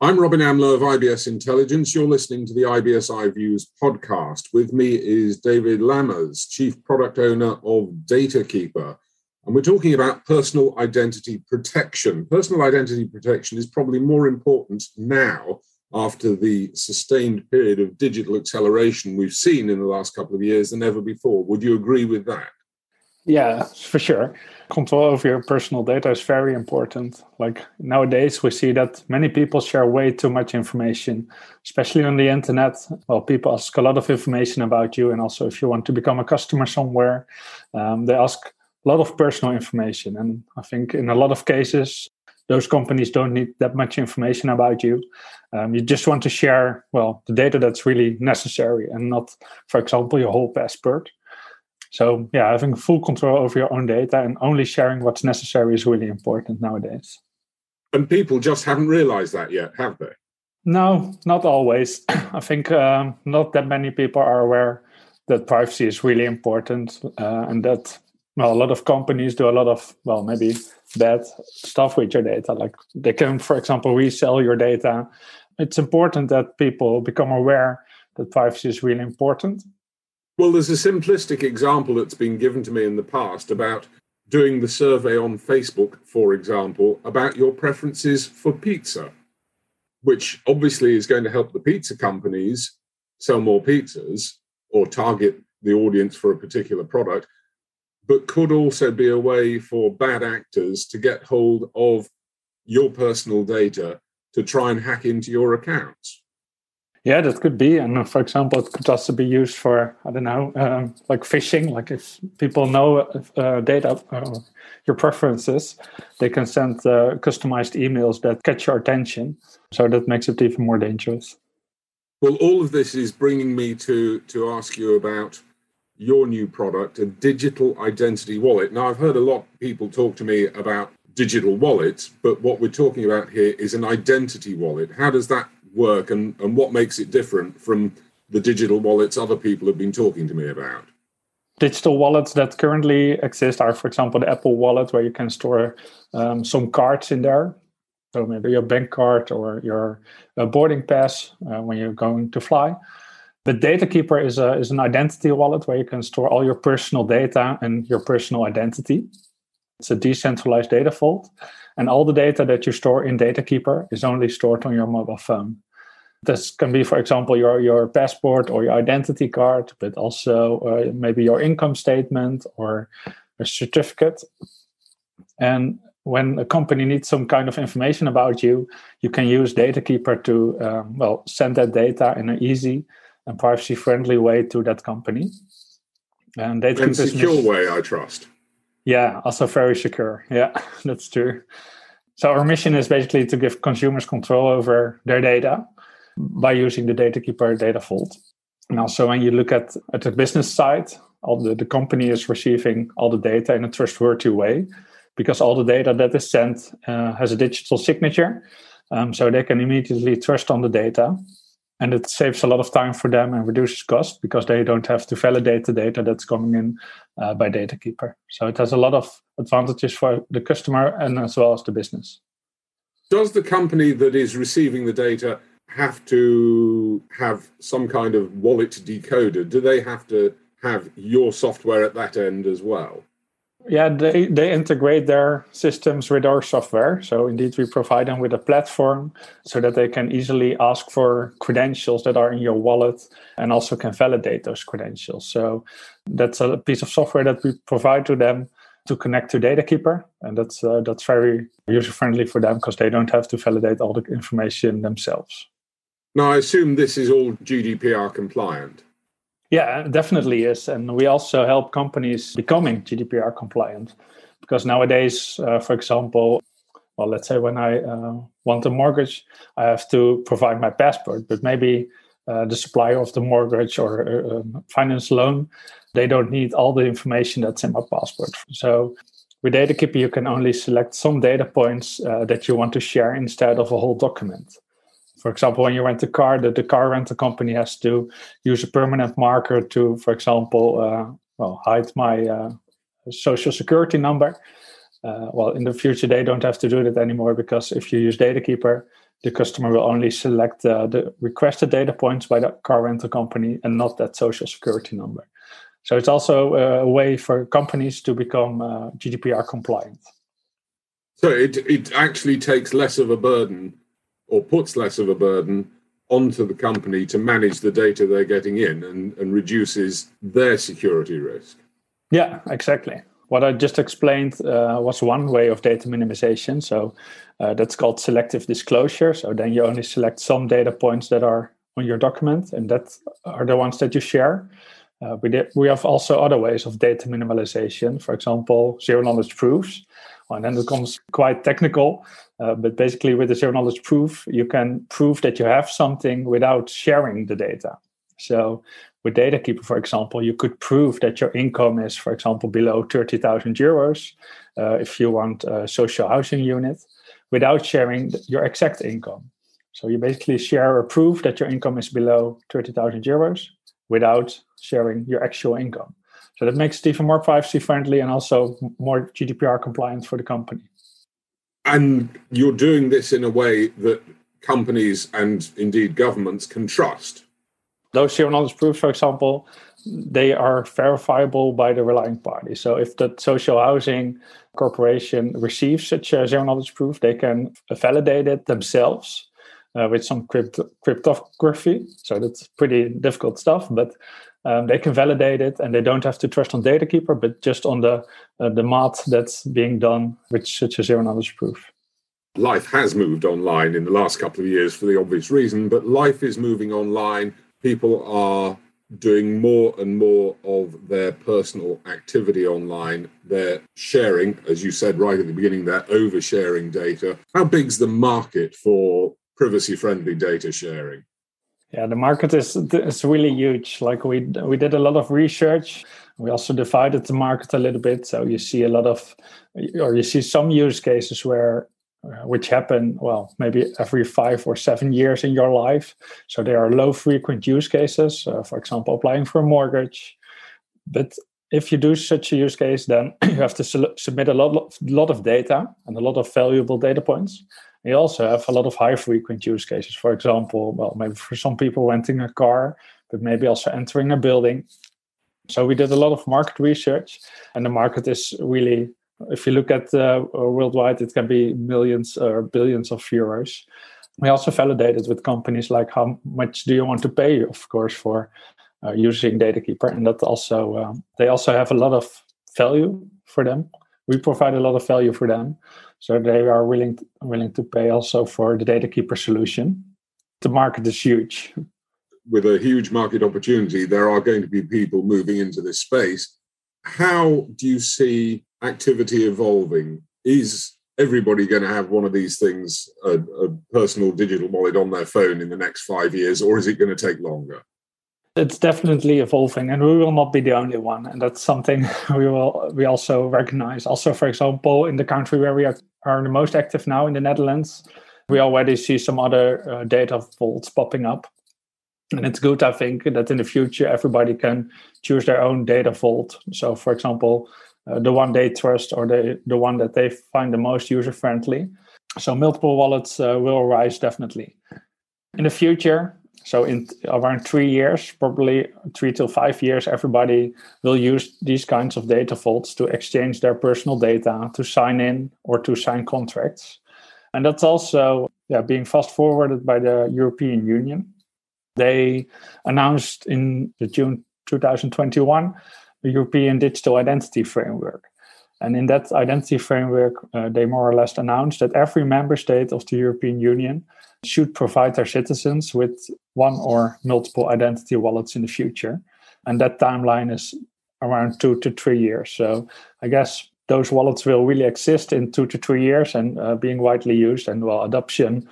I'm Robin Amlôt of IBS Intelligence. You're listening to the IBS iViews podcast. With me is David Lamers, Chief Product Owner of Datakeeper. And we're talking about personal identity protection. Personal identity protection is probably more important now after the sustained period of digital acceleration we've seen in the last couple of years than ever before. Would you agree with that? Yeah, for sure. Control over your personal data is very important. Like nowadays, we see that many people share way too much information, especially on the internet. Well, people ask a lot of information about you. And also if you want to become a customer somewhere, they ask a lot of personal information. And I think in a lot of cases, those companies don't need that much information about you. You just want to share, well, the data that's really necessary and not, for example, your whole passport. So yeah, having full control over your own data and only sharing what's necessary is really important nowadays. And people just haven't realized that yet, have they? No, not always. I think not that many people are aware that privacy is really important and that a lot of companies do a lot of, maybe bad stuff with your data. Like they can, for example, resell your data. It's important that people become aware that privacy is really important. Well, there's a simplistic example that's been given to me in the past about doing the survey on Facebook, for example, about your preferences for pizza, which obviously is going to help the pizza companies sell more pizzas or target the audience for a particular product, but could also be a way for bad actors to get hold of your personal data to try and hack into your accounts. Yeah, that could be. And for example, it could also be used for, like phishing. Like if people know data, your preferences, they can send customized emails that catch your attention. So that makes it even more dangerous. Well, all of this is bringing me to ask you about your new product, a digital identity wallet. Now, I've heard a lot of people talk to me about digital wallets, but what we're talking about here is an identity wallet. How does that work and what makes it different from the digital wallets other people have been talking to me about? Digital wallets that currently exist are, for example, the Apple Wallet, where you can store some cards in there. So maybe your bank card or your boarding pass when you're going to fly. But Datakeeper is an identity wallet where you can store all your personal data and your personal identity. It's a decentralized data vault, and all the data that you store in Datakeeper is only stored on your mobile phone. This can be, for example, your passport or your identity card, but also maybe your income statement or a certificate. And when a company needs some kind of information about you, you can use Datakeeper to send that data in an easy and privacy-friendly way to that company. And Datakeeper secure way, I trust. Yeah, also very secure. Yeah, that's true. So our mission is basically to give consumers control over their data by using the Datakeeper data vault. And also when you look at the business side, the company is receiving all the data in a trustworthy way because all the data that is sent has a digital signature. So they can immediately trust on the data. And it saves a lot of time for them and reduces cost because they don't have to validate the data that's coming in by Datakeeper. So it has a lot of advantages for the customer and as well as the business. Does the company that is receiving the data have to have some kind of wallet decoder? Do they have to have your software at that end as well? Yeah, they integrate their systems with our software. So indeed, we provide them with a platform so that they can easily ask for credentials that are in your wallet and also can validate those credentials. So that's a piece of software that we provide to them to connect to Datakeeper. And that's very user-friendly for them because they don't have to validate all the information themselves. Now, I assume this is all GDPR compliant. Yeah, it definitely is. And we also help companies becoming GDPR compliant because nowadays, for example, let's say when I want a mortgage, I have to provide my passport, but maybe the supplier of the mortgage or finance loan, they don't need all the information that's in my passport. So with Datakeeper, you can only select some data points that you want to share instead of a whole document. For example, when you rent a car, the car rental company has to use a permanent marker to, for example, hide my social security number. In the future, they don't have to do that anymore because if you use Datakeeper, the customer will only select the requested data points by the car rental company and not that social security number. So it's also a way for companies to become GDPR compliant. So it actually takes less of a burden, or puts less of a burden onto the company to manage the data they're getting in, and reduces their security risk. Yeah, exactly. What I just explained was one way of data minimization. So that's called selective disclosure. So then you only select some data points that are on your document, and that are the ones that you share. We have also other ways of data minimalization, for example, zero-knowledge proofs. And then it becomes quite technical, but basically with the zero-knowledge proof, you can prove that you have something without sharing the data. So with Datakeeper, for example, you could prove that your income is, for example, below 30,000 euros if you want a social housing unit, without sharing your exact income. So you basically share a proof that your income is below 30,000 euros without sharing your actual income. So that makes it even more privacy-friendly and also more GDPR compliant for the company. And you're doing this in a way that companies and indeed governments can trust. Those zero-knowledge proofs, for example, they are verifiable by the relying party. So if that social housing corporation receives such a zero-knowledge proof, they can validate it themselves with some cryptography. So that's pretty difficult stuff, but they can validate it, and they don't have to trust on Datakeeper, but just on the math that's being done with such a zero-knowledge proof. Life has moved online in the last couple of years for the obvious reason, but life is moving online. People are doing more and more of their personal activity online. They're sharing, as you said right at the beginning, they're oversharing data. How big's the market for privacy-friendly data sharing? Yeah, the market is really huge. Like we did a lot of research. We also divided the market a little bit. So you see some use cases which happen, well, maybe every 5 or 7 years in your life. So they are low frequent use cases, for example, applying for a mortgage. But if you do such a use case, then you have to submit a lot of data and a lot of valuable data points. You also have a lot of high-frequent use cases. For example, well, maybe for some people renting a car, but maybe also entering a building. So we did a lot of market research, and the market is really, if you look at worldwide, it can be millions or billions of euros. We also validated with companies like how much do you want to pay, of course, for using Datakeeper, and that also they also have a lot of value for them. We provide a lot of value for them. So they are willing to pay also for the Datakeeper solution. The market is huge. With a huge market opportunity, there are going to be people moving into this space. How do you see activity evolving? Is everybody going to have one of these things, a personal digital wallet on their phone in the next 5 years, or is it going to take longer? It's definitely evolving, and we will not be the only one. And that's something we also recognize. Also, for example, in the country where we are the most active now, in the Netherlands, we already see some other data vaults popping up. And it's good, I think, that in the future, everybody can choose their own data vault. So, for example, the one they trust, or the one that they find the most user-friendly. So multiple wallets will arise definitely. In the future, so in around 3 years, probably 3 to 5 years, everybody will use these kinds of data vaults to exchange their personal data, to sign in or to sign contracts. And that's also being fast-forwarded by the European Union. They announced in June 2021 the European Digital Identity Framework. And in that identity framework, they more or less announced that every member state of the European Union should provide their citizens with one or multiple identity wallets in the future. And that timeline is around 2 to 3 years. So I guess those wallets will really exist in 2 to 3 years and being widely used. And well, adoption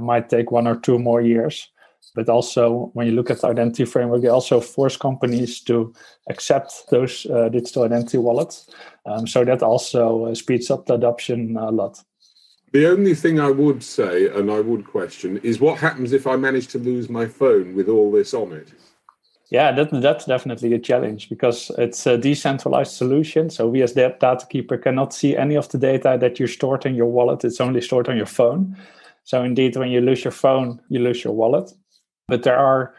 might take 1 or 2 more years. But also, when you look at the identity framework, they also force companies to accept those digital identity wallets. So that also speeds up the adoption a lot. The only thing I would say, and I would question, is what happens if I manage to lose my phone with all this on it? Yeah, that's definitely a challenge, because it's a decentralized solution. So we as Datakeeper cannot see any of the data that you stored in your wallet. It's only stored on your phone. So indeed, when you lose your phone, you lose your wallet. But there are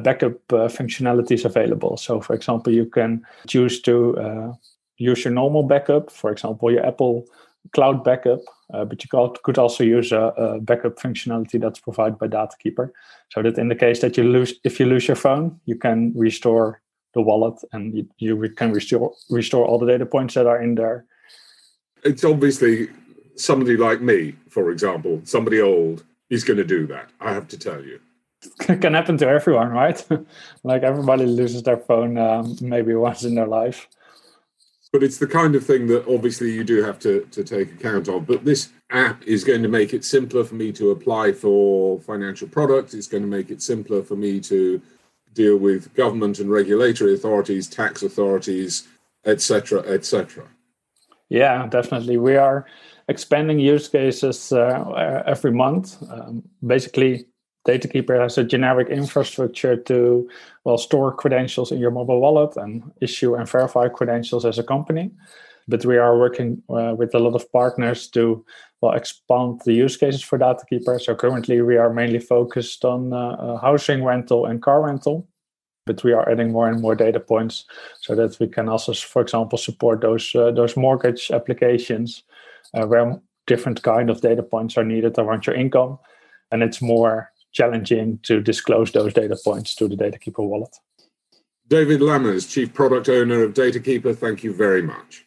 backup functionalities available. So for example, you can choose to use your normal backup, for example, your Apple Cloud backup, but you could also use a backup functionality that's provided by Datakeeper. So that in the case that if you lose your phone, you can restore the wallet and you can restore all the data points that are in there. It's obviously somebody like me, for example, somebody old is going to do that. I have to tell you. It can happen to everyone, right? Like everybody loses their phone maybe once in their life. But it's the kind of thing that obviously you do have to take account of. But this app is going to make it simpler for me to apply for financial products. It's going to make it simpler for me to deal with government and regulatory authorities, tax authorities, etc., etc. Yeah, definitely. We are expanding use cases every month. Basically, Datakeeper has a generic infrastructure to store credentials in your mobile wallet and issue and verify credentials as a company. But we are working with a lot of partners to expand the use cases for Datakeeper. So currently we are mainly focused on housing rental and car rental. But we are adding more and more data points so that we can also, for example, support those mortgage applications where different kind of data points are needed around your income. And it's more challenging to disclose those data points to the Datakeeper wallet. David Lamers, Chief Product Owner of Datakeeper, thank you very much.